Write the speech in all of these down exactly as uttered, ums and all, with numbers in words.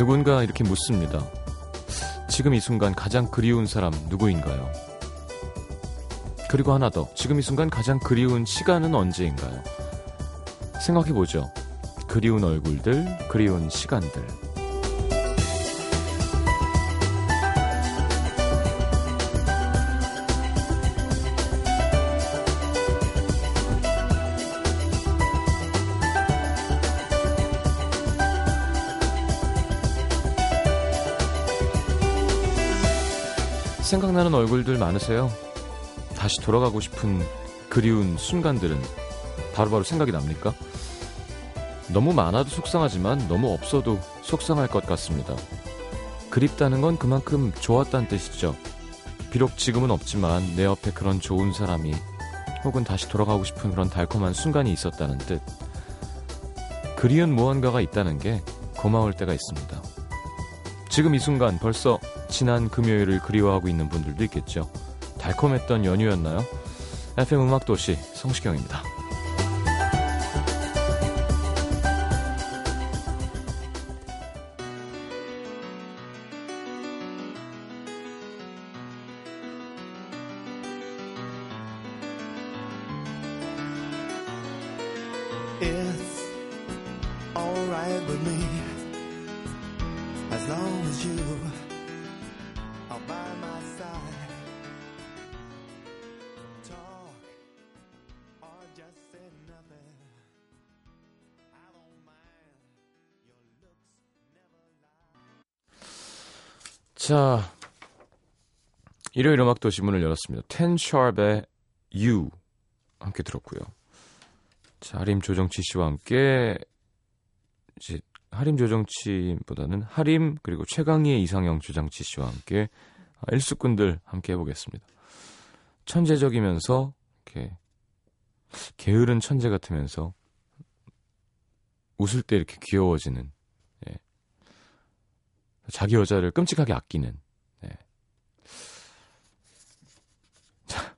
누군가 이렇게 묻습니다. 지금 이 순간 가장 그리운 사람 누구인가요? 그리고 하나 더, 지금 이 순간 가장 그리운 시간은 언제인가요? 생각해보죠. 그리운 얼굴들, 그리운 시간들. 생각나는 얼굴들 많으세요? 다시 돌아가고 싶은 그리운 순간들은 바로바로 생각이 납니까? 너무 많아도 속상하지만 너무 없어도 속상할 것 같습니다. 그립다는 건 그만큼 좋았다는 뜻이죠. 비록 지금은 없지만 내 옆에 그런 좋은 사람이 혹은 다시 돌아가고 싶은 그런 달콤한 순간이 있었다는 뜻. 그리운 무언가가 있다는 게 고마울 때가 있습니다. 지금 이 순간 벌써 지난 금요일을 그리워하고 있는 분들도 있겠죠. 달콤했던 연휴였나요? 에프엠 음악도시 성시경입니다. It's all right with me as long as you are by my side. 자, 일요일 음악도시 문을 열었습니다. 텐 샤프의 You 함께 들었고요. 자, 하림 조정치 씨와 함께 이제 하림 조정치보다는 하림 그리고 최강희의 이상형 조정치 씨와 함께 일수꾼들 함께 해보겠습니다. 천재적이면서 이렇게 게으른 천재 같으면서 웃을 때 이렇게 귀여워지는. 자기 여자를 끔찍하게 아끼는. 네. 자,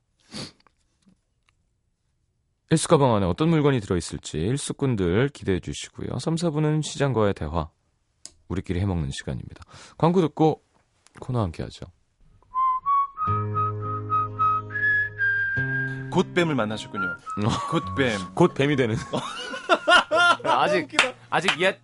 일수 가방 안에 어떤 물건이 들어있을지 일수꾼들 기대해 주시고요. 삼, 사 부는 시장과의 대화, 우리끼리 해먹는 시간입니다. 광고 듣고 코너 함께하죠. 곶뱀을 만나셨군요. 곶뱀. 곧 뱀이 되는. 아직 아직 옛.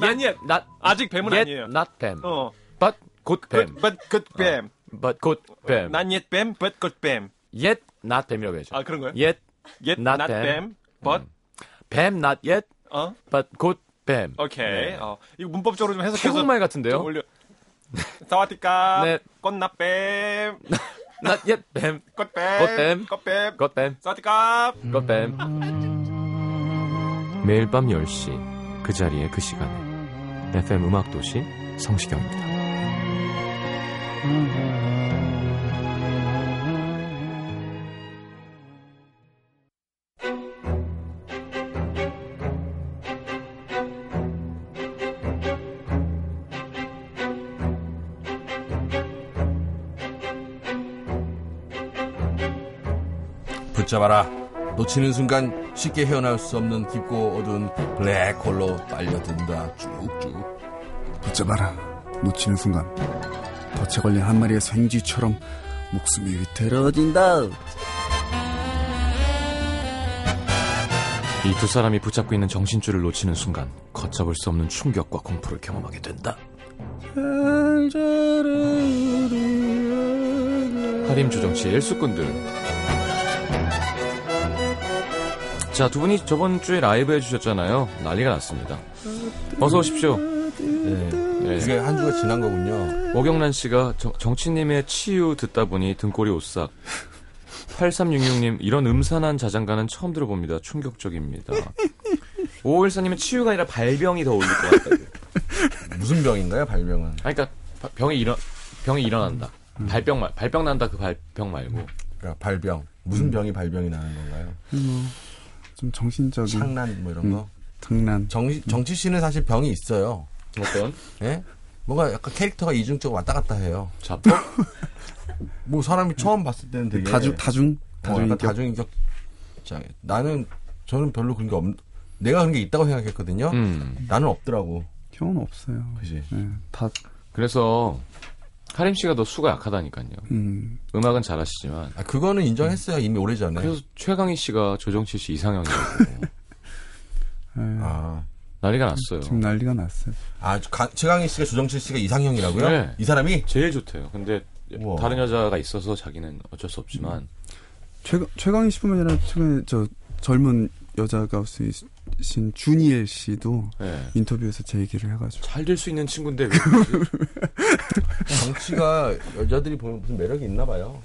Not yet. Not, 아직 뱀은 yet, 아니에요. Not 뱀. 어. But good 뱀. But good 뱀. But good 뱀. Not yet 뱀. But good 뱀. Yet not 뱀이라고 해야죠. 아, 그런 거예요? Yet, yet not, not 뱀. But 뱀 not yet. 어? But good 뱀. 오케이. 네. 어. 이거 문법적으로 좀 해석해서 태국말 같은데요. 사와디카. 네. 꽃나 뱀. Not yet 뱀. 꽃 뱀. 꽃 뱀. 꽃 뱀. 사와디카. 꽃 뱀. 매일 밤 열 시. 그 자리에 그 시간에 에프엠 음악도시 성시경입니다. 붙잡아라. 놓치는 순간 쉽게 헤어날 수 없는 깊고 어두운 블랙홀로 빨려든다. 쭉쭉 붙잡아라. 놓치는 순간 덫에 걸린 한 마리의 생쥐처럼 목숨이 위태로워진다. 이 두 사람이 붙잡고 있는 정신줄을 놓치는 순간 걷잡을 수 없는 충격과 공포를 경험하게 된다. 하림 조정치의 일수꾼들. 자, 두 분이 저번 주에 라이브 해주셨잖아요. 난리가 났습니다. 어서 오십시오. 네. 이게 한 주가 지난 거군요. 오경란 씨가 정, 정치님의 치유 듣다 보니 등골이 오싹. 팔삼육육 님, 이런 음산한 자장가는 처음 들어봅니다. 충격적입니다. 오일사님은 치유가 아니라 발병이 더 올릴 것 같다고. 무슨 병인가요, 발병은? 아니, 그러니까 병이 일어 병이 일어난다. 음. 발병 말 발병 난다 그 발병 말고. 그러니까 발병. 무슨 음. 병이 발병이 나는 건가요? 음. 좀 정신적인 장난 뭐 이런 음, 거 장난 정시, 정치 씨는 사실 병이 있어요. 어떤? 예? 뭔가 약간 캐릭터가 이중적으로 왔다 갔다 해요. 자뻑? 뭐 사람이 처음 봤을 때는 되게 다중 다중 다중인격. 어, 다중인격. 자, 나는 저는 별로 그런 게 없. 내가 그런 게 있다고 생각했거든요. 음. 나는 없더라고. 필요는 없어요. 그치. 네, 다. 그래서 하림 씨가 더 수가 약하다니까요. 음. 음악은 잘하시지만. 아, 그거는 인정했어요. 음. 이미 오래전에. 그래서 최강희 씨가 조정치 씨 이상형이라고. 아. 난리가 났어요. 지금 난리가 났어요. 아, 가, 최강희 씨가 조정치 씨가 이상형이라고요? 네. 이 사람이? 제일 좋대요. 근데 우와. 다른 여자가 있어서 자기는 어쩔 수 없지만. 음. 최, 최강희 씨뿐만 아니라 최근에 저 젊은 여자 가수이신 준이엘 씨도 네. 인터뷰에서 제 얘기를 해가지고 잘 될 수 있는 친구인데 왜 정치가 여자들이 보면 무슨 매력이 있나 봐요.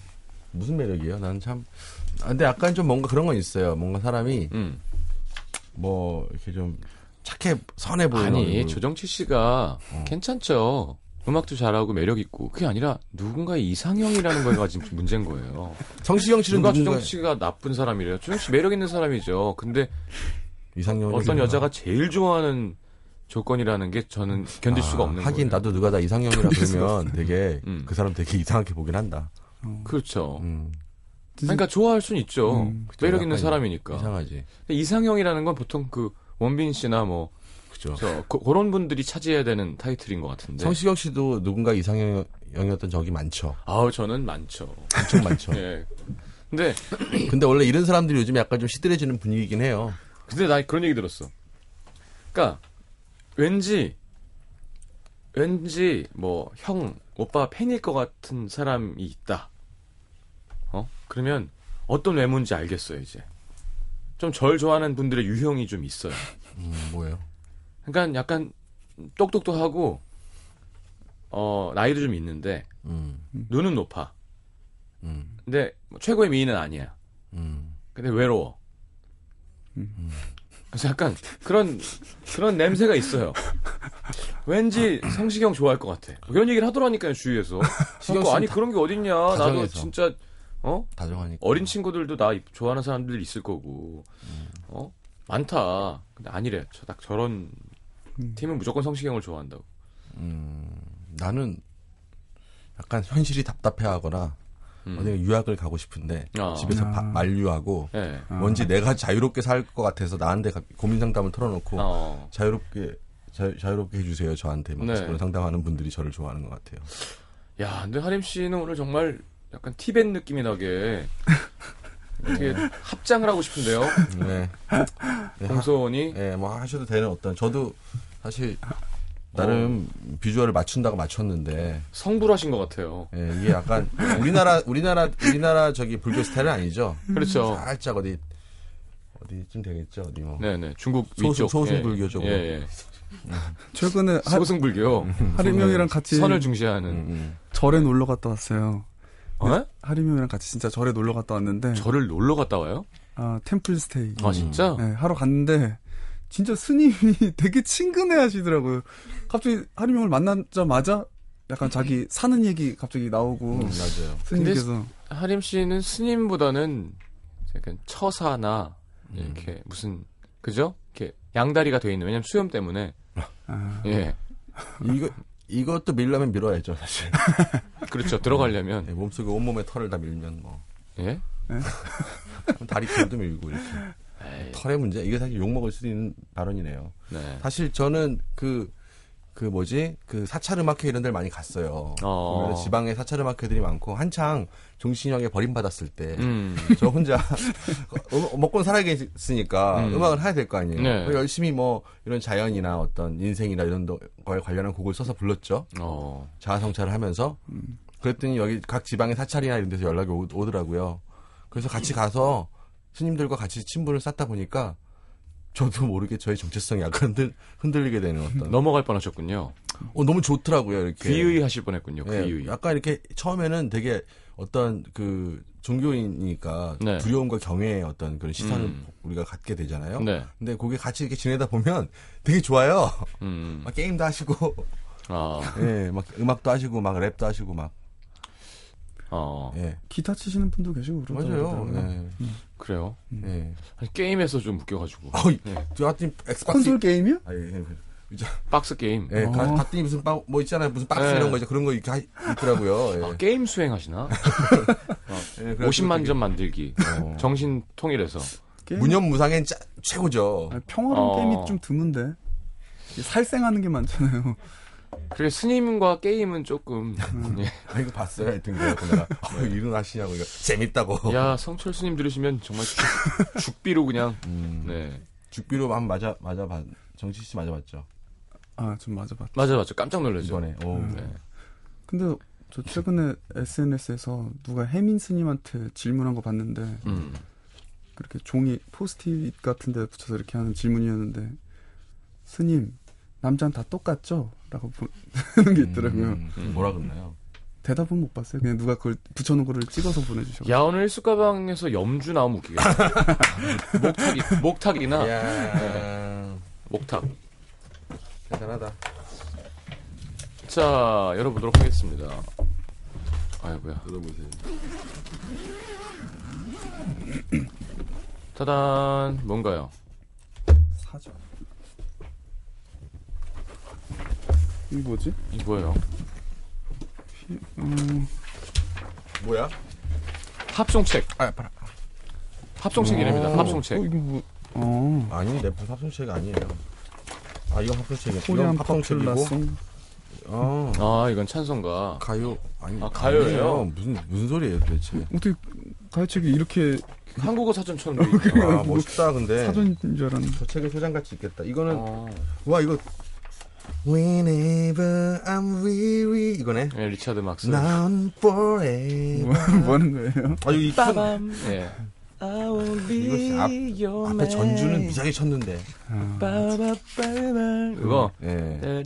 무슨 매력이에요? 난 참 근데 약간 좀 뭔가 그런 건 있어요. 뭔가 사람이 음. 뭐 이렇게 좀 착해 선해 보이는 아니 얼굴. 조정치 씨가 어. 괜찮죠. 음악도 잘하고 매력 있고 그게 아니라 누군가의 이상형이라는 거가 지금 문제인 거예요. 성시경 씨는 누가 조정 씨가 나쁜 사람이래요. 조정 씨 매력 있는 사람이죠. 근데 이상형 어떤 여자가 제일 좋아하는 조건이라는 게 저는 견딜 아, 수가 없는 거예요. 하긴 나도 누가 다 이상형이라 그러면 되게 음. 그 사람 되게 이상하게 보긴 한다. 음. 그렇죠. 음. 그러니까 좋아할 수는 있죠. 음, 매력 있는 사람이니까. 이상하지. 이상형이라는 건 보통 그 원빈 씨나 뭐. 그렇죠. 그런 분들이 차지해야 되는 타이틀인 것 같은데. 성시경 씨도 누군가 이상형이었던 적이 많죠. 아우 저는 많죠. 엄청 많죠. 네. 근데 근데 원래 이런 사람들이 요즘에 약간 좀 시들해지는 분위기긴 해요. 근데 나 그런 얘기 들었어. 그러니까 왠지 왠지 뭐 형 오빠 팬일 것 같은 사람이 있다. 어? 그러면 어떤 외모인지 알겠어요 이제. 좀 절 좋아하는 분들의 유형이 좀 있어요. 음, 뭐예요? 그러니까 약간 똑똑도 하고 어 나이도 좀 있는데 음. 눈은 높아. 음. 근데 뭐 최고의 미인은 아니야. 음. 근데 외로워. 음. 그래서 약간 그런 그런 냄새가 있어요. 왠지 성시경 좋아할 것 같아. 이런 얘기를 하더라니까요 주위에서. 아니 다, 그런 게 어딨냐. 다정해서. 나도 진짜 어 다정하니까. 어린 친구들도 나 좋아하는 사람들이 있을 거고. 음. 어 많다. 근데 아니래. 저 딱 저런 팀은 무조건 성시경을 좋아한다고. 음, 나는 약간 현실이 답답해하거나 음. 어디 유학을 가고 싶은데 아. 집에서 바, 만류하고 네. 뭔지 아. 내가 자유롭게 살 것 같아서 나한테 고민 상담을 털어놓고 아. 자유롭게 자유, 자유롭게 해주세요 저한테 막 네. 그런 상담하는 분들이 저를 좋아하는 것 같아요. 야, 근데 하림 씨는 오늘 정말 약간 티벳 느낌이 나게. 어떻게 네. 합장을 하고 싶은데요. 네. 공소원이. 네, 뭐 하셔도 되는 어떤. 저도 사실 나름 어. 비주얼을 맞춘다고 맞췄는데. 성불하신 것 같아요. 네, 이게 약간 우리나라 우리나라 우리나라 저기 불교 스타일은 아니죠. 그렇죠. 살짝 어디 어디쯤 되겠죠. 어디 뭐. 네네. 중국 위쪽. 소승 불교 쪽으로. 예, 예. 최근에 소승 불교. 하림 형이랑 같이 선을 중시하는 음, 음. 절에 놀러 갔다 왔어요. 어? 하림 형이랑 같이 진짜 절에 놀러 갔다 왔는데. 절을 놀러 갔다 와요? 아, 템플 스테이. 아, 진짜? 네, 하러 갔는데, 진짜 스님이 되게 친근해 하시더라고요. 갑자기 하림 형을 만나자마자, 약간 자기 사는 얘기 갑자기 나오고. 음, 맞아요. 스님께서. 하림 씨는 스님보다는, 약간 처사나, 이렇게 음. 무슨, 그죠? 이렇게 양다리가 돼 있는, 왜냐면 수염 때문에. 아. 예. 이거. 이것도 밀려면 밀어야죠, 사실. 그렇죠. 들어가려면. 네, 몸속에 온몸에 털을 다 밀면 뭐. 예? 다리 털도 밀고 이렇게. 에이. 털의 문제. 이게 사실 욕먹을 수 있는 발언이네요. 네. 사실 저는 그, 그 뭐지? 그 사찰음악회 이런 데를 많이 갔어요. 어. 지방에 사찰음악회들이 많고 한창 종신형에 버림받았을 때. 음. 저 혼자 먹고는 살아야겠으니까 음. 음악을 해야 될 거 아니에요. 네. 열심히 뭐 이런 자연이나 어떤 인생이나 이런 거에 관련한 곡을 써서 불렀죠. 어. 자아성찰을 하면서. 음. 그랬더니 여기 각 지방의 사찰이나 이런 데서 연락이 오, 오더라고요. 그래서 같이 가서 스님들과 같이 친분을 쌓다 보니까 저도 모르게 저의 정체성이 약간 흔들, 흔들리게 되는 어떤. 넘어갈 뻔하셨군요. 어, 너무 좋더라고요, 이렇게. 귀의 하실 뻔했군요, 귀의. 네, 약간 이렇게 처음에는 되게 어떤 그 종교인이니까 네. 두려움과 경외의 어떤 그런 시선을 음. 우리가 갖게 되잖아요. 네. 근데 거기 같이 이렇게 지내다 보면 되게 좋아요. 음. 막 게임도 하시고, 아. 네, 막 음악도 하시고, 막 랩도 하시고, 막. 어. 예. 기타 치시는 분도 계시고 그러더라고요. 맞아요. 예. 음. 그래요. 음. 예. 게임에서 좀 웃겨가지고. 아, 예. 저 하여튼 엑스박스 콘솔 게임이요? 아, 예. 박스 게임. 예. 갔더니 무슨 바, 뭐 있잖아요. 무슨 박스 예. 이런 거 이제 그런 거 이렇게 하, 있더라고요. 예. 아, 게임 수행하시나? 아, 예, 오십만 점 만들기. 어. 정신 통일해서. 게임? 무념무상엔 짜, 최고죠. 아니, 평화로운 어. 게임이 좀 드문데. 살생하는 게 많잖아요. 그래, 스님과 게임은 조금. 음. 예. 아, 이거 봤어요? 하여튼, 그래갖고 내가. 아, 일어나시냐고, 이거. 재밌다고. 야, 성철 스님 들으시면 정말 죽, 죽비로 그냥. 음. 네. 죽비로 한 맞아, 맞아, 봤, 정치 씨 맞아봤죠? 아, 좀 맞아봤죠. 맞아봤죠. 깜짝 놀랐죠. 이번에. 오. 음. 네. 근데 저 최근에 에스엔에스에서 누가 혜민 스님한테 질문한 거 봤는데, 음. 그렇게 종이, 포스트잇 같은 데 붙여서 이렇게 하는 질문이었는데, 스님, 남자는 다 똑같죠? 라고 보는 게 있더라고요. 음, 음. 뭐라 그러나요? 대답은 못 봤어요. 그냥 누가 그걸 붙여놓은 거를 찍어서 보내주셨어요. 야, 오늘 일수가방에서 염주 나오면 웃기겠다. 목탁이, 목탁이나. 네. 목탁. 대단하다. 자, 열어보도록 하겠습니다. 아이고야. 열어보세요. 짜잔. 뭔가요? 사죠. 이 뭐지? 이 뭐예요? 피, 음... 뭐야? 합성책. 아, 봐라. 합성책이랍니다. 합성책. 어, 이거 뭐? 어. 아닌데, 합성책 아니에요. 아, 이건 합성책이야. 이건 합성책이고. 아. 아, 이건 찬송가. 가요. 아니, 아, 가요예요. 무슨 무슨 소리예요, 대체? 어떻게 가요책이 이렇게 한국어 사전처럼 돼 있어. 아, 멋있다. 근데 사전인 줄 알았는데 저 책에 소장같이 있겠다. 이거는 아. 와, 이거 Whenever I'm weary 이거네. 예, 리차드 막스. 난 forever. 뭐 하는 거예요? 아, 이 큰. 예. I will be your man. 앞에 전주는 무지하게 쳤는데. 아, 그거. 예.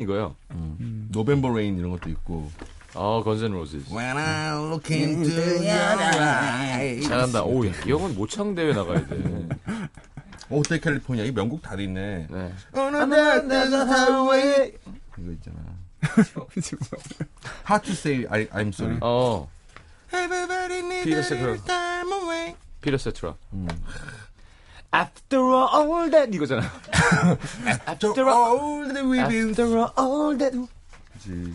이거요. 음. November Rain 이런 것도 있고. 아, Guns N' Roses. When I look into your eyes. 잘한다. 오, 이 형은 모창 대회 나가야 돼. 호텔 캘리포니아. 이 명곡 다 있네. 네. 이거 있잖아. Hard to say I, I'm sorry. 어. Peter Frampton. Peter Frampton. After all that 이거잖아. After all that we've been. After all that. 그렇지.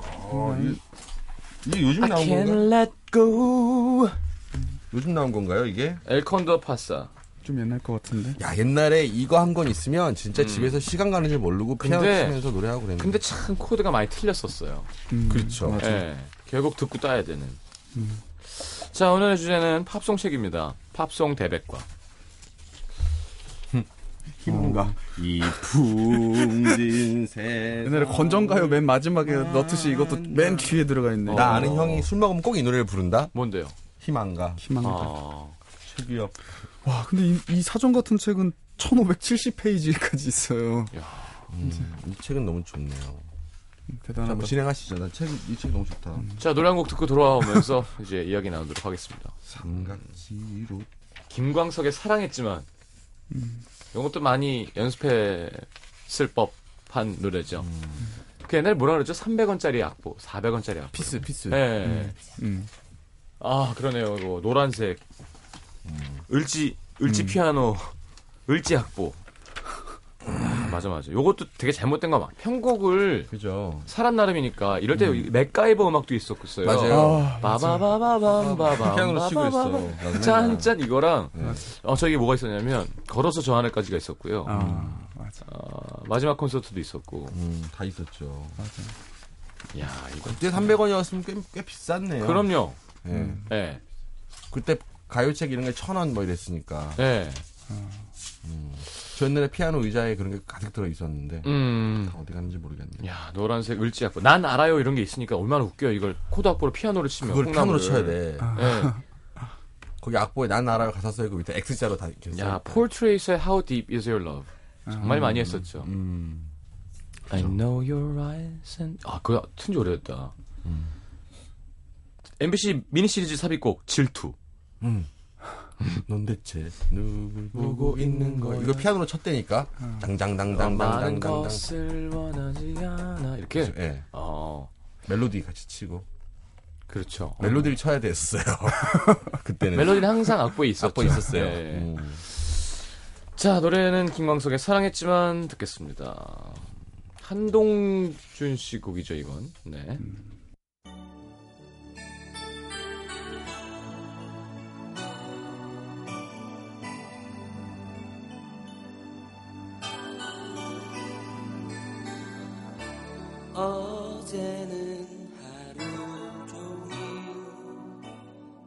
어, 이게 요즘 나온 건가? I can't let go. 요즘 나온 건가요 이게? El Condor Pasa. 좀 옛날 것 같은데. 야, 옛날에 이거 한 건 있으면 진짜 음. 집에서 시간 가는 줄 모르고 피아노 치면서 노래하고 그랬는데. 근데 참 코드가 많이 틀렸었어요. 음, 그렇죠. 예, 결국 듣고 따야 되는. 음. 자, 오늘의 주제는 팝송 책입니다. 팝송 대백과. 희문가. 이풍진세. 옛날에 건전가요 맨 마지막에 넣듯이 이것도 맨 뒤에 들어가 있네. 나 아는 어. 형이 술 먹으면 꼭 이 노래를 부른다. 뭔데요? 희망가. 희망가. 아. 책이요. 와, 근데 이, 이 사전 같은 책은 천오백칠십 페이지까지 있어요. 야, 음, 이 책은 너무 좋네요. 대단하다. 자, 뭐 진행하시죠. 난 책, 이 책 너무 좋다. 음. 자, 노래 한 곡 듣고 돌아오면서 이제 이야기 나누도록 하겠습니다. 삼각지로. 김광석의 사랑했지만 음. 이것도 많이 연습했을 법한 노래죠. 음. 그 옛날에 뭐라 그러죠? 삼백 원짜리 악보, 사백 원짜리 악보. 피스, 피스. 네. 음. 음. 아, 그러네요. 이거 노란색. 음. 을지, 을지 음. 피아노, 을지 악보. 아, 맞아, 맞아. 요것도 되게 잘못된 거 막. 편곡을. 그죠. 사람 나름이니까. 이럴 때 음. 맥가이버 음악도 있었어요. 맞아요. 바바바바밤바밤. 피아노로 치고 있어. 짠짠 이거랑, 네. 어, 저기 뭐가 있었냐면, 걸어서 저 하늘까지가 있었고요. 아, 맞아. 어, 마지막 콘서트도 있었고. 음, 다 있었죠. 맞아. 야, 이거. 그때 삼백 원이었으면 꽤, 꽤 비쌌네요. 그럼요. 예. 네. 네. 그때, 가요책 이런 게 천 원 뭐 이랬으니까. 네. 음. 저 옛날에 피아노 의자에 그런 게 가득 들어 있었는데. 음. 다 어디 갔는지 모르겠네. 야, 노란색 을지 악보. 난 알아요 이런 게 있으니까 얼마나 웃겨요. 이걸 코드 악보로 피아노를 치면. 그걸 피아노로 쳐야 돼. 아. 네. 거기 악보에 난 알아요 가사 써있고 밑에 X자로 다 이렇게 써있고. 야, 폴 트레이서의 How Deep Is Your Love. 정말 음. 많이 했었죠. 음. I know your eyes and. 아, 그거 튼지 오래됐다. 음. 엠비씨 미니시리즈 삽입곡 질투. 음. 넌 대체 누굴 보고 있는 거야? 이거 피아노로 쳤대니까. 당당당당당당당. 것을 원하지 않아. 이렇게. 그렇죠. 예. 어. 멜로디 같이 치고. 그렇죠. 멜로디를 어. 쳐야 됐어요. 그때는. 멜로디는 항상 악보에 있었죠. 악보에 있었어요. 네. 음. 자, 노래는 김광석의 사랑했지만 듣겠습니다. 한동준 씨 곡이죠, 이건. 네. 음. 어제는 하루 종일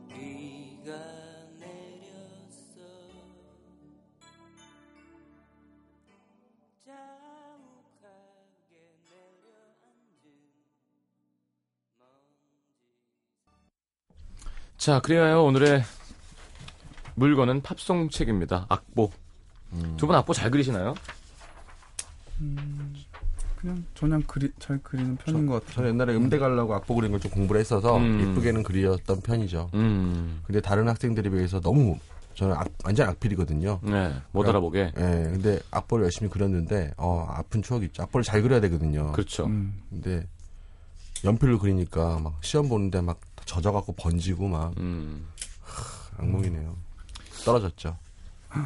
비가 내렸어. 자욱하게 내려앉은 먼지. 자, 그래요. 오늘의 물건은 팝송 책입니다. 악보. 음. 두 분 악보 잘 그리시나요? 음, 그냥 저냥 그리, 잘 그리는 편인 저, 것 같아요. 저는 옛날에 음대 가려고 악보 그리는 걸 좀 공부를 했어서 예쁘게는 음. 그렸던 편이죠. 음. 근데 다른 학생들에 비해서 너무 저는 악, 완전 악필이거든요. 네, 못 그러니까, 알아보게. 네, 근데 악보를 열심히 그렸는데 어, 아픈 추억이 있죠. 악보를 잘 그려야 되거든요. 그렇죠. 음. 근데 연필로 그리니까 막 시험 보는데 막 젖어갖고 번지고 막 음. 하, 악몽이네요. 떨어졌죠.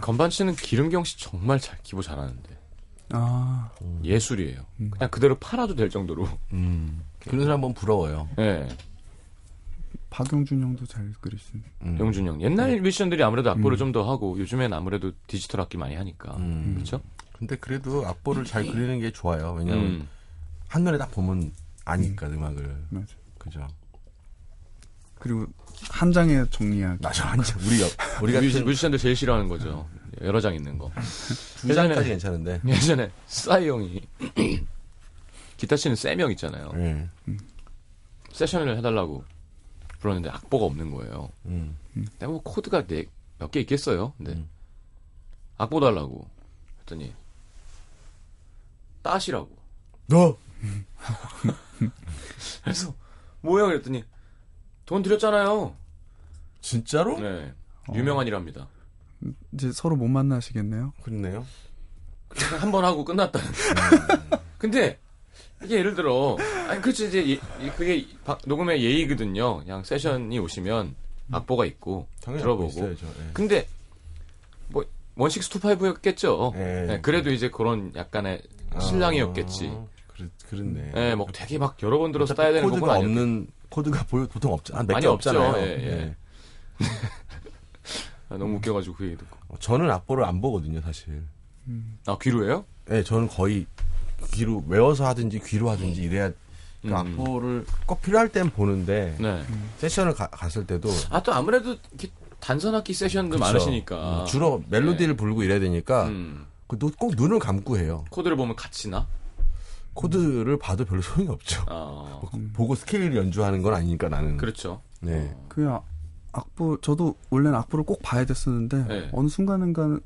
건반 씨는 기름경 씨 정말 잘 기보 잘하는데. 아 예술이에요. 음. 그냥 그대로 팔아도 될 정도로. 음. 그런 사람 한번 부러워요. 예. 네. 박영준 형도 잘 그리신. 음. 영준 형 옛날 네. 뮤지션들이 아무래도 악보를 음. 좀 더 하고 요즘엔 아무래도 디지털 악기 많이 하니까. 음. 그렇죠? 근데 그래도 악보를 잘 그리는 게 좋아요. 왜냐하면 음. 한눈에 딱 보면 아니까 음. 음악을. 맞아. 그죠. 그리고 한 장에 정리하기. 맞아, 한 장. 우리 옆, 우리가 뮤지, 뮤지션들 제일 싫어하는 거죠. 여러 장 있는 거. 두 장까지 괜찮은데. 예전에 싸이 형이 기타 치는 쌤 형 있잖아요. 네. 세션을 해달라고 불렀는데 악보가 없는 거예요. 음. 근데 뭐 코드가 몇 개 있겠어요. 근데 음. 악보 달라고 했더니 따시라고. 너. 그래서 뭐야 그랬더니. 돈 드렸잖아요. 진짜로? 네. 유명한 일합니다. 어. 이제 서로 못 만나시겠네요? 그렇네요. 한 번 하고 끝났다는. 근데, 이게 예를 들어, 아니, 그렇지, 이제, 예, 그게 바, 녹음의 예의거든요. 그냥 세션이 오시면 악보가 있고, 당연히 들어보고. 악보 있어야죠, 예. 근데, 뭐, 원식스투파이브였겠죠. 예, 예, 그래도 예. 이제 그런 약간의 신랑이었겠지. 아, 그렇, 그렇네. 예, 뭐 되게 막 여러 번 들어서 따야 되는 부분 없는. 코드가 보통 없죠. 한 몇 개 없잖아요. 예, 예. 예. 아, 너무 음. 웃겨가지고 그 얘기 듣고. 저는 악보를 안 보거든요, 사실. 음. 아, 귀로 해요? 네, 저는 거의 귀로 외워서 하든지 귀로 하든지 이래야 그 음. 악보를 꼭 필요할 땐 보는데 네. 음. 세션을 가, 갔을 때도 아, 또 아무래도 단선악기 세션도 그쵸. 많으시니까 음, 주로 멜로디를 네. 부르고 이래야 되니까 음. 꼭 눈을 감고 해요. 코드를 보면 같이 나? 코드를 봐도 별로 소용이 없죠. 아. 보고 스케일을 연주하는 건 아니니까 나는. 그렇죠. 네. 그 악보 저도 원래는 악보를 꼭 봐야 됐었는데 네. 어느 순간인가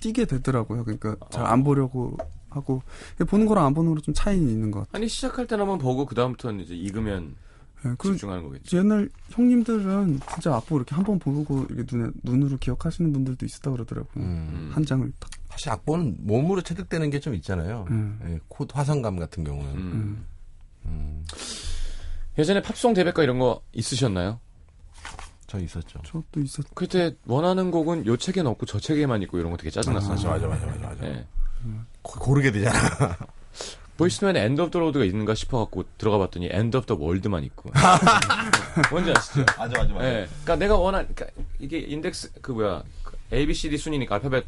뛰게 되더라고요. 그러니까 잘 안 보려고 하고 보는 거랑 안 보는 거랑 좀 차이는 있는 것 같아요. 아니 시작할 때는 한번 보고 그 다음부터는 이제 익으면 네. 집중하는 거겠죠. 옛날 형님들은 진짜 악보 이렇게 한번 보고 이렇게 눈에 눈으로 기억하시는 분들도 있었다 그러더라고요. 음. 한 장을 딱. 사실 악보는 몸으로 체득되는 게 좀 있잖아요. 음. 예, 코드 화성감 같은 경우는. 음. 음. 예전에 팝송 대백과 이런 거 있으셨나요? 저 있었죠. 저도 있었죠. 그때 원하는 곡은 요 책엔 없고 저 책에만 있고 이런 거 되게 짜증났어요. 아, 맞아, 맞아, 맞아, 맞아. 예. 음. 고르게 되잖아. 보이스맨 엔드 오브 더 로드가 있는가 싶어갖고 들어가봤더니 엔드 오브 더 월드만 있고. 뭔지 아시죠? 맞아, 맞아, 맞아. 예. 그러니까 내가 원한 그러니까 이게 인덱스 그 뭐야 A, B, C, D 순이니까 알파벳.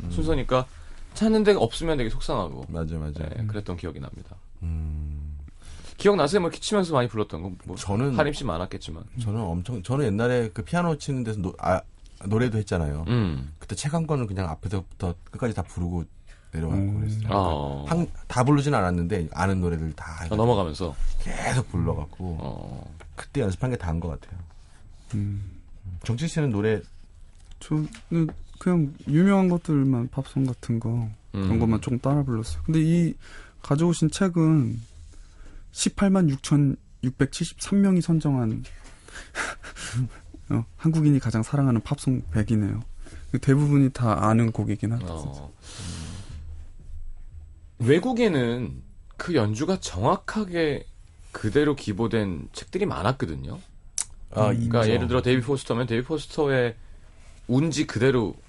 음. 순서니까 찾는 데가 없으면 되게 속상하고 맞아 맞아 네, 그랬던 기억이 납니다. 음. 기억나세요? 뭐 이렇게 치면서 많이 불렀던 거. 뭐 저는 하림 씨 많았겠지만 저는 엄청 저는 옛날에 그 피아노 치는 데서 노, 아, 노래도 했잖아요. 음. 그때 책 한 권을 그냥 앞에서부터 끝까지 다 부르고 내려왔고 음. 그랬어요. 어. 한, 다 부르진 않았는데 아는 노래들 다 아, 넘어가면서 계속 불러갖고 어. 그때 연습한 게 다인 것 같아요. 음. 정치 씨는 노래 저는 그냥 유명한 것들만 팝송 같은 거 그런 음. 것만 조금 따라 불렀어요. 근데 이 가져오신 책은 십팔만 육천육백칠십삼 명이 선정한 어, 한국인이 가장 사랑하는 팝송 백이네요. 대부분이 다 아는 곡이긴 하죠. 어. 음. 외국에는 그 연주가 정확하게 그대로 기보된 책들이 많았거든요. 아, 음, 그러니까 예를 들어 데이비 포스터면 데이비 포스터의 운지 그대로 가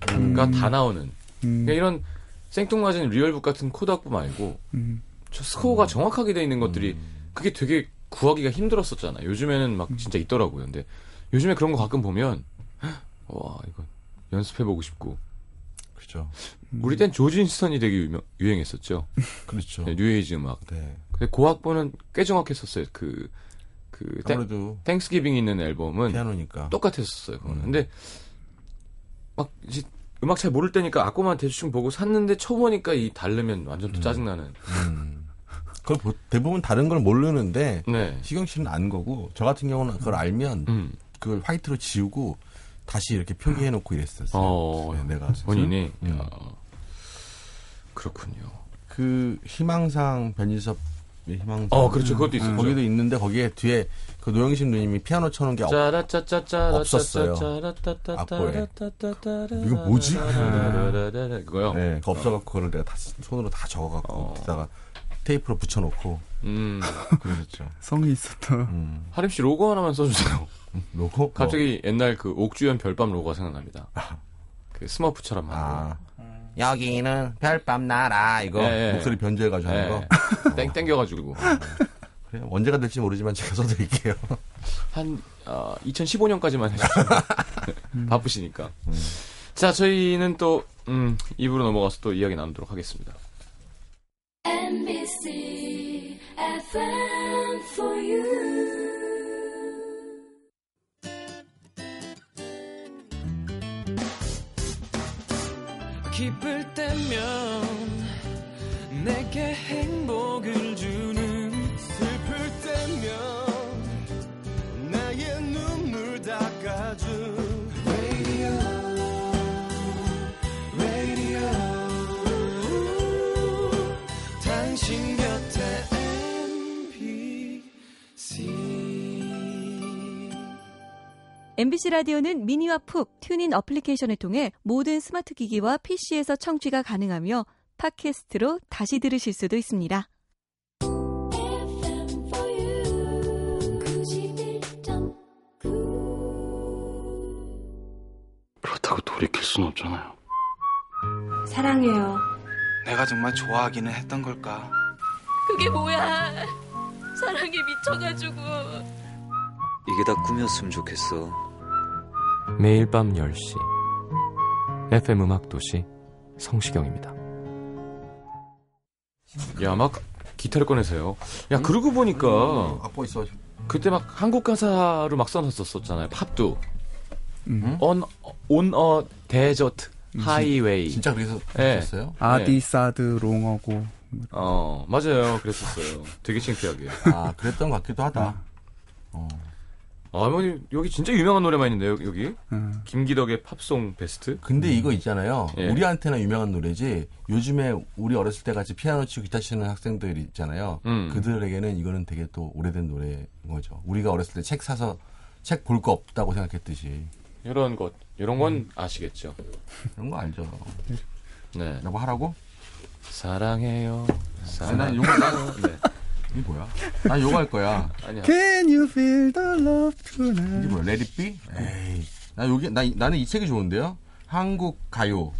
다 음. 나오는 음. 그러니까 이런 생뚱맞은 리얼북 같은 코드 악보 말고 음. 저 스코어가 음. 정확하게 돼 있는 것들이 그게 되게 구하기가 힘들었었잖아요. 요즘에는 막 음. 진짜 있더라고요. 근데 요즘에 그런 거 가끔 보면 와 이거 연습해보고 싶고 그죠. 우리 땐 조지 윈스턴이 되게 유명, 유행했었죠. 그렇죠. 네, 뉴에이지 음악. 네. 근데 고학번은 꽤 정확했었어요. 그, 그, 아무래도 땡, 땡스기빙 있는 앨범은. 피아노니까. 똑같았었어요, 그거는. 음. 근데, 막, 이제, 음악 잘 모를 때니까 악보만 대충 보고 샀는데 쳐보니까 이 다르면 완전 또 음. 짜증나는. 음. 그걸 보, 대부분 다른 걸 모르는데. 네. 시경 씨는 안 거고, 저 같은 경우는 그걸 알면, 음. 그걸 화이트로 지우고, 다시 이렇게 표기해놓고 이랬었어요. 어, 네, 내가 본인이. 음. 그렇군요. 그 희망상 변지섭 희망상. 어, 그렇죠. 그것도 있어요. 음. 거기도 있는데 거기에 뒤에 그 노영식 누님이 피아노 쳐놓은 게 짜라짜짜짜라 없었어요. 악보에. 이거 뭐지? 그거요. 네, 그거 없어갖고 그걸 내가 다 손으로 다 적어갖고 거기다가 테이프로 붙여놓고. 음, 그랬죠. 성이 있었다. 음. 하림 씨 로고 하나만 써주세요. 로고? 갑자기 어. 옛날 그 옥주현 별밤 로고가 생각납니다. 아. 그 스머프처럼 하는 아. 음. 여기는 별밤 나라 이거 네. 목소리 변조해가지고 네. 하는 거. 땡, 땡겨가지고. 그래, 언제가 될지 모르지만 제가 써드릴게요. 한 어, 이천십오 년까지만 해주세요. 음. 바쁘시니까. 음. 자, 저희는 또 음, 입으로 넘어가서 또 이야기 나누도록 하겠습니다. 엠비씨 에프엠 for you. 기쁠 때면 내게 행복을 주는 슬플 때면 나의 눈물 닦아줘 Radio Radio 당신 곁에 엠비씨 라디오는 미니와 푹 튜닝 어플리케이션을 통해 모든 스마트 기기와 피씨에서 청취가 가능하며 팟캐스트로 다시 들으실 수도 있습니다. 그렇다고 돌이킬 순 없잖아요. 사랑해요. 내가 정말 좋아하기는 했던 걸까? 그게 뭐야? 사랑에 미쳐가지고. 이게 다 꿈이었으면 좋겠어. 매일 밤 열 시 에프엠 음악도시 성시경입니다. 야, 막 기타를 꺼내세요. 야, 음? 그러고 보니까 악보 있어. 그때 막 한국 가사로 막 써놨었잖아요. 팝도. 음. On on a desert highway. 진짜 그래서 썼어요? 네. 아디사드 롱어고. 어, 맞아요. 그랬었어요. 되게 창피하게. 아, 그랬던 것 같기도 하다. 어. 아, 여기 진짜 유명한 노래만 있는데요, 여기. 음. 김기덕의 팝송 베스트. 근데 음. 이거 있잖아요. 예. 우리한테는 유명한 노래지, 요즘에 우리 어렸을 때 같이 피아노 치고 기타 치는 학생들 있잖아요. 음. 그들에게는 이거는 되게 또 오래된 노래인 거죠. 우리가 어렸을 때 책 사서 책 볼 거 없다고 생각했듯이. 이런 것, 이런 건 음. 아시겠죠. 이런 거 알죠. 네. 여보 하라고? 사랑해요. 사랑해요. 네. 이게 뭐야? 난 요거 할 거야. 아니야. Can you feel the love tonight? 이게 뭐야? Let it be? 에이. 나 요게, 나, 나는 이 책이 좋은데요? 한국 가요.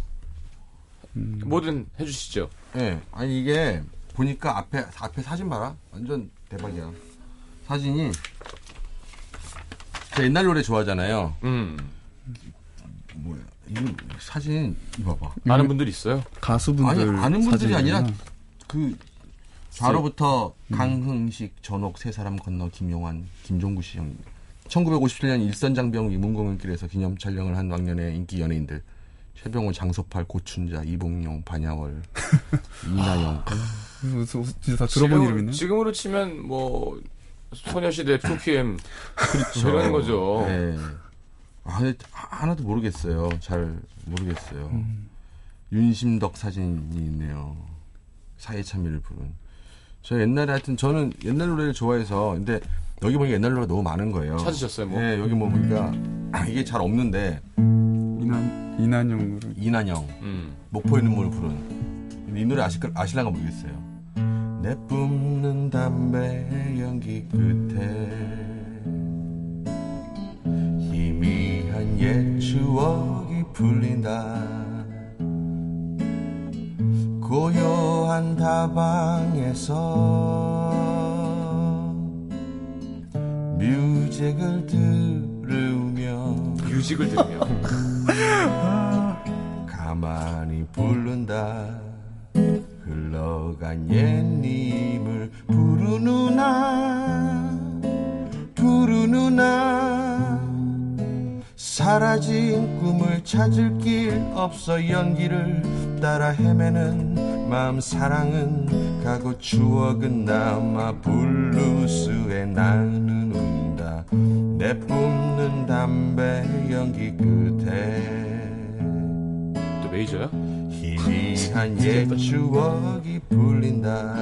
음. 뭐든 해주시죠. 예. 네. 아니, 이게, 보니까 앞에, 앞에 사진 봐라. 완전 대박이야. 사진이, 제가 옛날 노래 좋아하잖아요. 음. 뭐야. 이 사진, 이거 봐봐. 아는 분들 있어요? 가수분들. 아니, 아는 분들이 사진이구나. 아니라, 그, 바로부터 음. 강흥식, 전옥, 세 사람 건너 김용환, 김종구 씨 형님. 천구백오십칠 년 일선 장병 이문 공연길에서 기념 촬영을 한 왕년의 인기 연예인들. 최병호, 장소팔, 고춘자, 이봉용, 반야월, 이난영. 진짜 다 들어본 이름이네. 지금으로 치면 뭐 소녀시대 투피엠 그렇죠. 이런 거죠. 네. 아, 하나도 모르겠어요. 잘 모르겠어요. 음. 윤심덕 사진이 있네요. 사회 참여를 부른. 저 옛날에 하여튼 저는 옛날 노래를 좋아해서 근데 여기 보니까 옛날 노래가 너무 많은 거예요. 찾으셨어요? 뭐? 네, 여기 뭐 보니까 아, 이게 잘 없는데 이난, 이난영 노래 이난영 음. 목포의 눈물을 부른 근데 이 노래 아실, 아실랑가 모르겠어요. 내 뿜는 담배 연기 끝에 희미한 옛 추억이 풀린다 고요한 다방에서 뮤직을 들으며 뮤직을 들으며 많이 부른다. 흘러간 옛님을 부르누나 부르누나 사라진 꿈을 찾을 길 없어 연기를 따라 헤매는 마음 사랑은 가고 추억은 남아 블루스에 나는 운다 내뿜는 담배 연기 끝에 또 메이저야? 희미한 옛 추억이 불린다.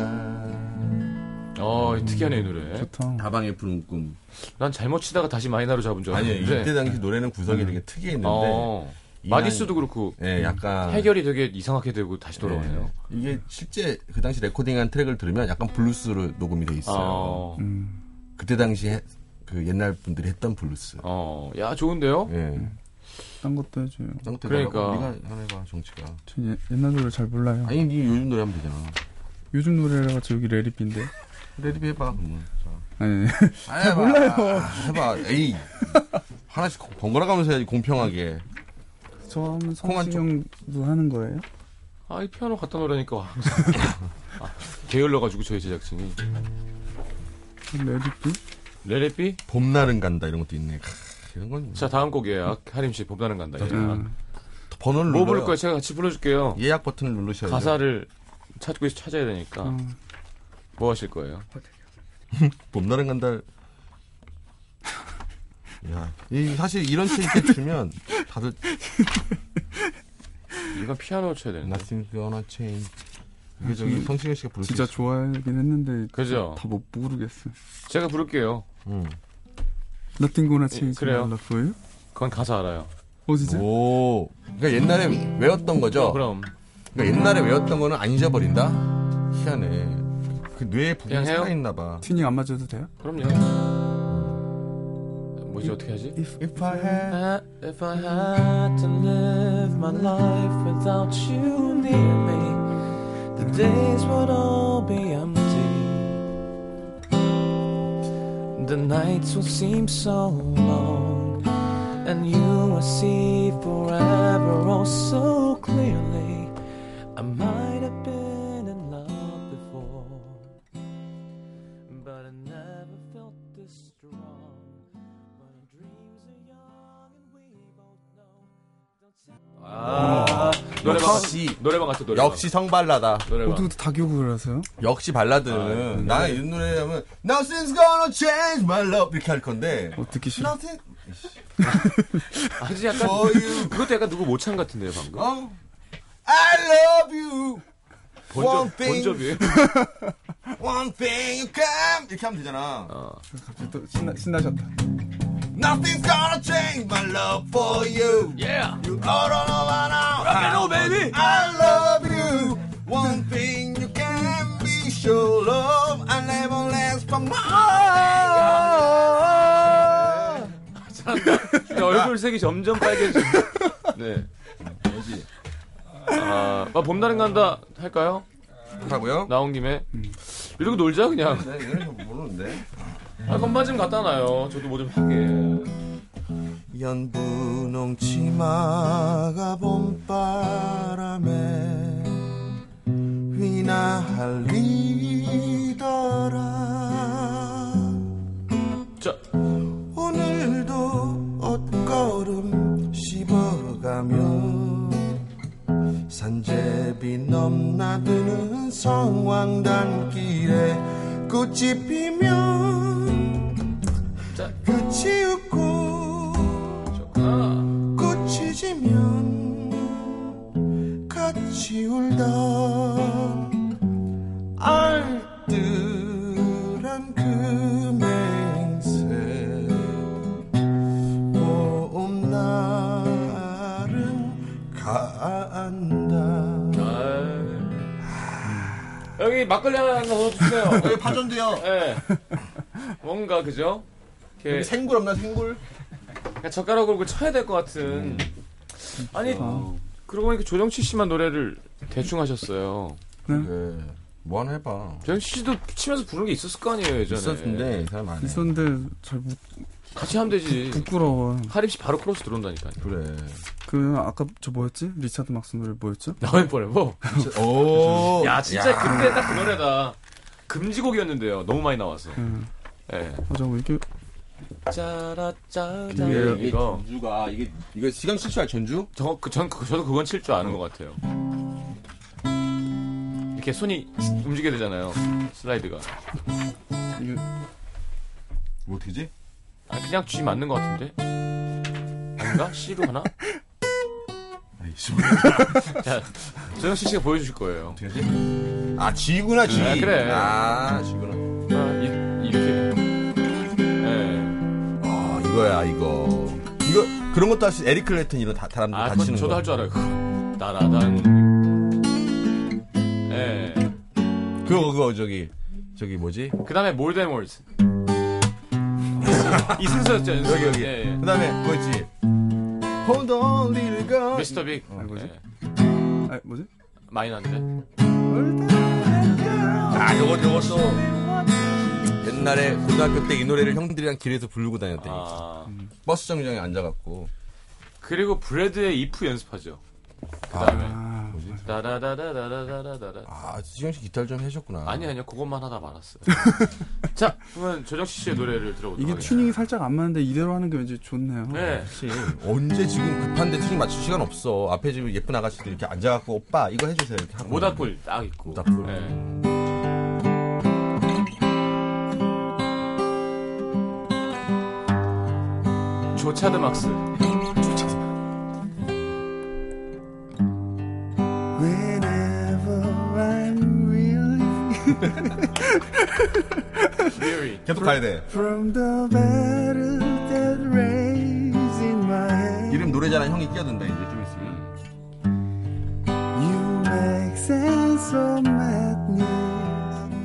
어, 음, 특이하네 이 노래. 좋다. 다방의 푸른 꿈. 난 잘못 치다가 다시 마이너로 잡은 줄 알았는데. 아니 이때 당시 노래는 구석이 음. 되게 특이했는데 어, 마디스도 그렇고 예, 약간 해결이 되게 이상하게 되고 다시 돌아오네요. 예, 이게 실제 그 당시 레코딩한 트랙을 들으면 약간 블루스로 녹음이 돼 있어요. 아, 음. 그때 당시 그 옛날 분들이 했던 블루스. 어, 야 좋은데요? 예. 딴 것도 해줘요. 딴 것도 그러니까 네가 하나 해봐 정치가. 저 예, 옛날 노래 잘 몰라요. 아니 네 요즘 노래 하면 되잖아. 요즘 노래라서 여기 레리핀데. 레리비 해봐 그러면. 아니, 아니 해봐. 몰라요. 해봐. 에이 하나씩 번갈아 가면서 해야지 공평하게. 저는 성시경도 하는 거예요? 아이 피아노 갖다 놓으라니까 아, 게을러가지고 저희 제작진이. 레리비? 레리비? 봄날은 간다 이런 것도 있네. 이런 건. 자 다음 곡 예약. 하림 씨 봄날은 간다. 음. 번호를 뭐 부를 거예요? 제가 같이 불러줄게요. 예약 버튼을 누르셔야 돼요. 가사를 찾고 있어 찾아야 되니까. 음. 뭐 하실 거예요? 봄날은 간다. 야, 이 사실 이런 트랙 주면 다들 이건 피아노 쳐야 되는데. Nothing's gonna change. 이게 저기 성시경 씨가 부르 진짜 좋아하긴 했는데 그죠? 다 못 부르겠어. 제가 부를게요. 음. Nothing's gonna change. 그래요? 그건 가사 알아요. 어 진짜? 오, 그러니까 옛날에 외웠던 거죠. 어, 그럼. 그러니까 옛날에 외웠던 거는 안 잊어버린다. 희한해. 그 뇌에 부분이 살아있나봐. 튜닝 안 맞아도 돼요? 그럼요. 뭐지 어떻게 하지? If, if, I had, if I had to live my life without you near me the days would all be empty the nights would seem so long and you would see forever oh so clearly I might have been 아, 노래방 역시 같이, 노래방 같이 노래방 역시 성발라다. 모두 다 기억을 하세요? 역시 발라드는 나 이런 노래 하면 Nothing's gonna change my love 이렇게 할 건데 어, 듣기 싫어. Nothing. 아주 약간 그것도 약간 누구 모창 같은데요 방금. 어? I love you. 본적 본적이에요. One thing you can 이렇게 하면 되잖아. 어. 갑자기 또 신나 신나셨다. Nothing's gonna change my love for you. Yeah. You all over now. Rock and roll, baby. I love you. One thing you can be sure of. I never last for more. 얼굴색이 점점 빨개지네. 네. 뭐지? 아, 아, 봄날은 간다 할까요? 하고요. 나온 김에 이러고 놀자 그냥. 네, 이런 거 모르는데. 아, 건반 좀 갖다 놔요. 저도 뭐 좀 하게. 연분홍 치마가 봄바람에 휘날리더라. 자. 오늘도 옷걸음 씹어가며 산제비 넘나드는 성황단길에 꽃이 피며 끝이 웃고 꽃이 지면 같이 울던 알뜰한 금행세 봄날은 간다. 아... 여기 막걸리 하나 넣어주세요. 여기 파전도요. 네. 뭔가 그죠? 여기 생굴 없나 생굴? 그냥 젓가락으로 그걸 쳐야 될 것 같은. 아니 아. 그러고 보니까 조정치 씨만 노래를 대충 하셨어요. 네. 뭐 하나 해봐. 조정치 씨도 치면서 부르는 게 있었을 거 아니에요 예전에. 있었는데 잘 안 해. 있었는데 잘 못 같이 하면 되지. 부, 부끄러워. 하림 씨 바로 크로스 들어온다니까. 그래. 그 아까 저 뭐였지? 리차드 막스 노래 뭐였죠? 나올 뻔해뭐. 오. 야 진짜 야. 그때 딱 그 노래가 금지곡이었는데요. 너무 많이 나왔어. 음. 예. 맞아. 왜 이렇게 짜라짜라. 이게, 이게 전주가 이게 이거 시간 칠 줄 알 전주? 저 그 전 그, 저도 그건 칠 줄 아는 음. 것 같아요. 이렇게 손이 움직여야 되잖아요. 슬라이드가. 이게 뭐 어떻게지? 아 그냥 G 맞는 것 같은데. 아닌가? C로 하나? 아이씨. 자, 조정치 씨가 보여주실 거예요. 어떻게지? 아 G구나 G. 아, 그래. 아 G구나. 아, 이, 이렇게. 네. 아 이거야 이거. 이거 그런 것도 할 수. 에릭 클랩튼 이런 다 사람들 다 치는 거. 저도 할 줄 알아요. 그거. 따라단. 예. 네. 그거 그거 저기 저기 뭐지? 그다음에 몰데몰즈. 이 순서였죠. 여기 여기. 예, 예. 그다음에 뭐였지? Hold on, little girl. 미스터 빅. 어, 뭐지? 예. 아, 뭐지? 마이너인데. 아, 요거 요거 또 옛날에 고등학교 때 이 노래를 형들이랑 길에서 부르고 다녔대. 아. 음. 버스 정류장에 앉아 갖고. 그리고 브래드의 이프 연습하죠. 그다음에 아, 다라라라라라라라. 아, 지영 씨 기타를 좀 해줬구나. 아니 아니요, 그것만 하다 말았어요. 자, 그러면 조정치 씨의 노래를 들어보도록. 이게 하겠습니다. 튜닝이 살짝 안 맞는데 이대로 하는 게 왠지 좋네요. 네. 혹시 언제 지금 급한데 튜닝 맞출 시간 없어. 앞에 지금 예쁜 아가씨들 이렇게 앉아갖고 오빠 이거 해주세요 이렇게 하고. 모닥불 딱 있고. 모닥불. 네. 조차드 막스. 계속 가야 돼. 이름 노래잖아. 형이 끼어든다 이제 좀 있으면. You make sense of madness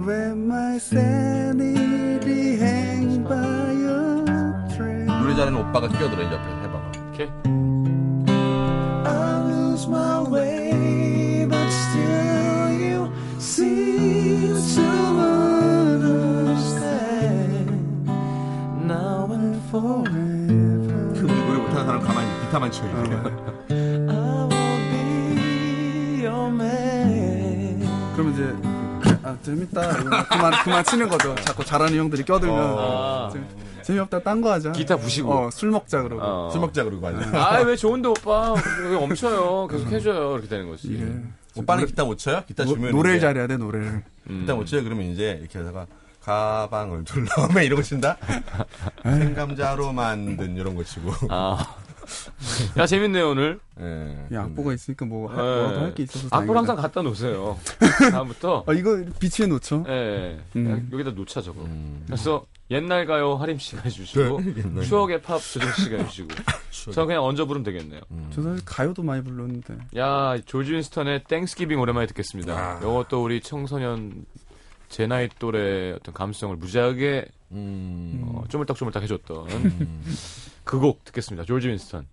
when my sanity hangs by your thread. 노래 잘하는 오빠가 끼어들어 이제 옆에서 해봐봐. 오케이. I lose my way, but still you seem to. 그 노래 못하는 사람 가만히 기타만 쳐요. 그럼 이제 아 재밌다 그만 그만 치는 거죠. 자꾸 잘하는 형들이 껴들면 어. 재미없다 딴 거 하자. 기타 부시고 어, 술 먹자 그러고 어. 술 먹자 그러고 아 왜 좋은데 오빠 왜 엄쳐요 계속 해줘요 이렇게 되는 거지. 예. 오빠는 노래, 기타 못 쳐요? 기타 주면 노래를 잘해야 돼 노래를. 음. 기타 못 쳐요? 그러면 이제 이렇게 하다가 가방을 둘러매 이런 거 친다? 생감자로 만든 이런 거 치고. 아. 야, 재밌네요, 오늘. 예. 야, 악보가 있으니까 뭐, 하, 뭐라도 할 게 있어서. 악보를 항상 갖다 놓으세요. 다음부터. 아, 이거 비치에 놓죠? 예. 음. 여기다 놓자, 저거. 음. 그래서 옛날 가요 하림씨가 해주시고, 네. 추억의 팝 조정씨가 해주시고. 저는 그냥 얹어 부르면 되겠네요. 음. 저 사실 가요도 많이 불렀는데. 야, 조지 윈스턴의 땡스기빙 오랜만에 듣겠습니다. 이것도 우리 청소년. 제 나이 또래 어떤 감수성을 무지하게 음. 어, 쪼물딱쪼물딱 해줬던 음. 그 곡 듣겠습니다. 조지 윈스턴.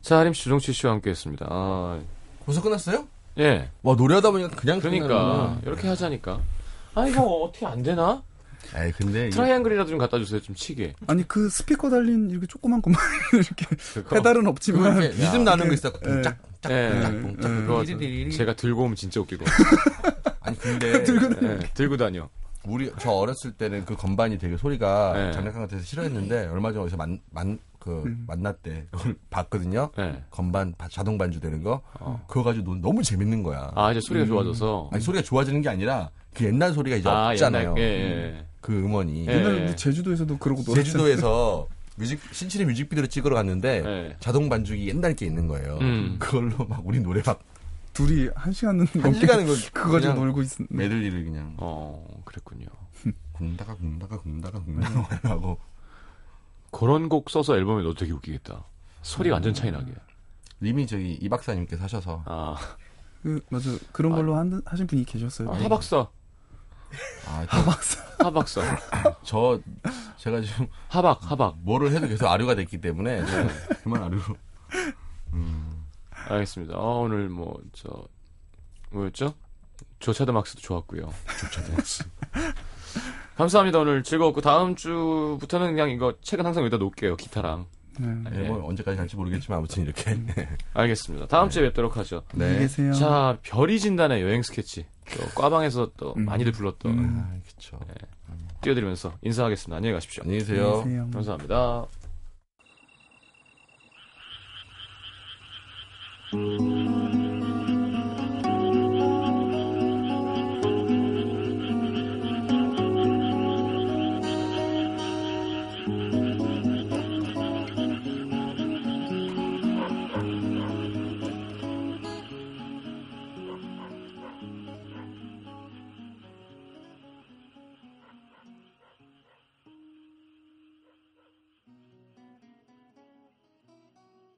자, 하림 씨, 조정치 씨와 함께했습니다. 아, 벌써 끝났어요? 예. 와, 노래하다 보니까 그냥 그러니까 이렇게 하자니까. 아, 이거 어떻게 안 되나? 에이, 근데 트라이앵글이라도 좀 갖다 주세요, 좀 치게. 아니 그 스피커 달린 이렇게 조그만 것만 이렇게 그거, 페달은 없지만 이렇게, 리듬 나는 게 있어. 짝짝 짝짝. 제가 들고 오면 진짜 웃기고. 아니 근데 들고 다녀. 예, 들고 다녀. 우리 저 어렸을 때는 그 건반이 되게 소리가 네. 장난감 같아서 싫어했는데 얼마 전에 어디서 만, 만, 그 음. 만났대. 그걸 봤거든요. 네. 건반 자동 반주되는 거. 어. 그거 가지고 너무 재밌는 거야. 아 이제 소리가 음. 좋아져서. 아니 소리가 좋아지는 게 아니라 그 옛날 소리가 이제 아, 없잖아요. 옛날, 예, 예. 그 음원이. 예, 예. 옛날 제주도에서도 그러고 놀았어요. 제주도에서 뮤직 신촌의 뮤직비디오를 찍으러 갔는데 예. 자동 반주기 옛날 게 있는 거예요. 음. 그걸로 막 우리 노래 막. 둘이 한 시간은 한 시간은 그거 가지고 놀고 있었. 메들리를 그냥. 어, 그랬군요. 굶다가 굶다가 굶다가 굶다가 하고 그런 곡 써서 앨범에 넣어도 되게 웃기겠다. 소리 완전 차이 나게. 이미 저희 이 박사님께서 하셔서. 아. 그, 맞아. 그런 걸로 아, 한, 하신 분이 계셨어요. 아, 하 박사. 아, 하 박사. 하 박사. 저, 제가 지금. 하박, 하박. 뭐를 해도 계속 아류가 됐기 때문에. 그만 아류로. 음. 알겠습니다. 아, 오늘 뭐, 저, 뭐였죠? 조차드 막스도 좋았고요. 조차드 막스. 감사합니다. 오늘 즐거웠고, 다음 주부터는 그냥 이거 책은 항상 여기다 놓을게요. 기타랑. 네. 네. 뭐 언제까지 갈지 모르겠지만 아무튼 이렇게. 네. 알겠습니다. 다음 네. 주에 뵙도록 하죠. 네. 안녕히 계세요. 자, 별이 진단의 여행 스케치. 또 꽈방에서 또 음. 많이들 불렀던. 음. 아, 그렇죠. 네. 띄워드리면서 인사하겠습니다. 안녕히 가십시오. 안녕히 계세요. 안녕히 계세요. 감사합니다. 음.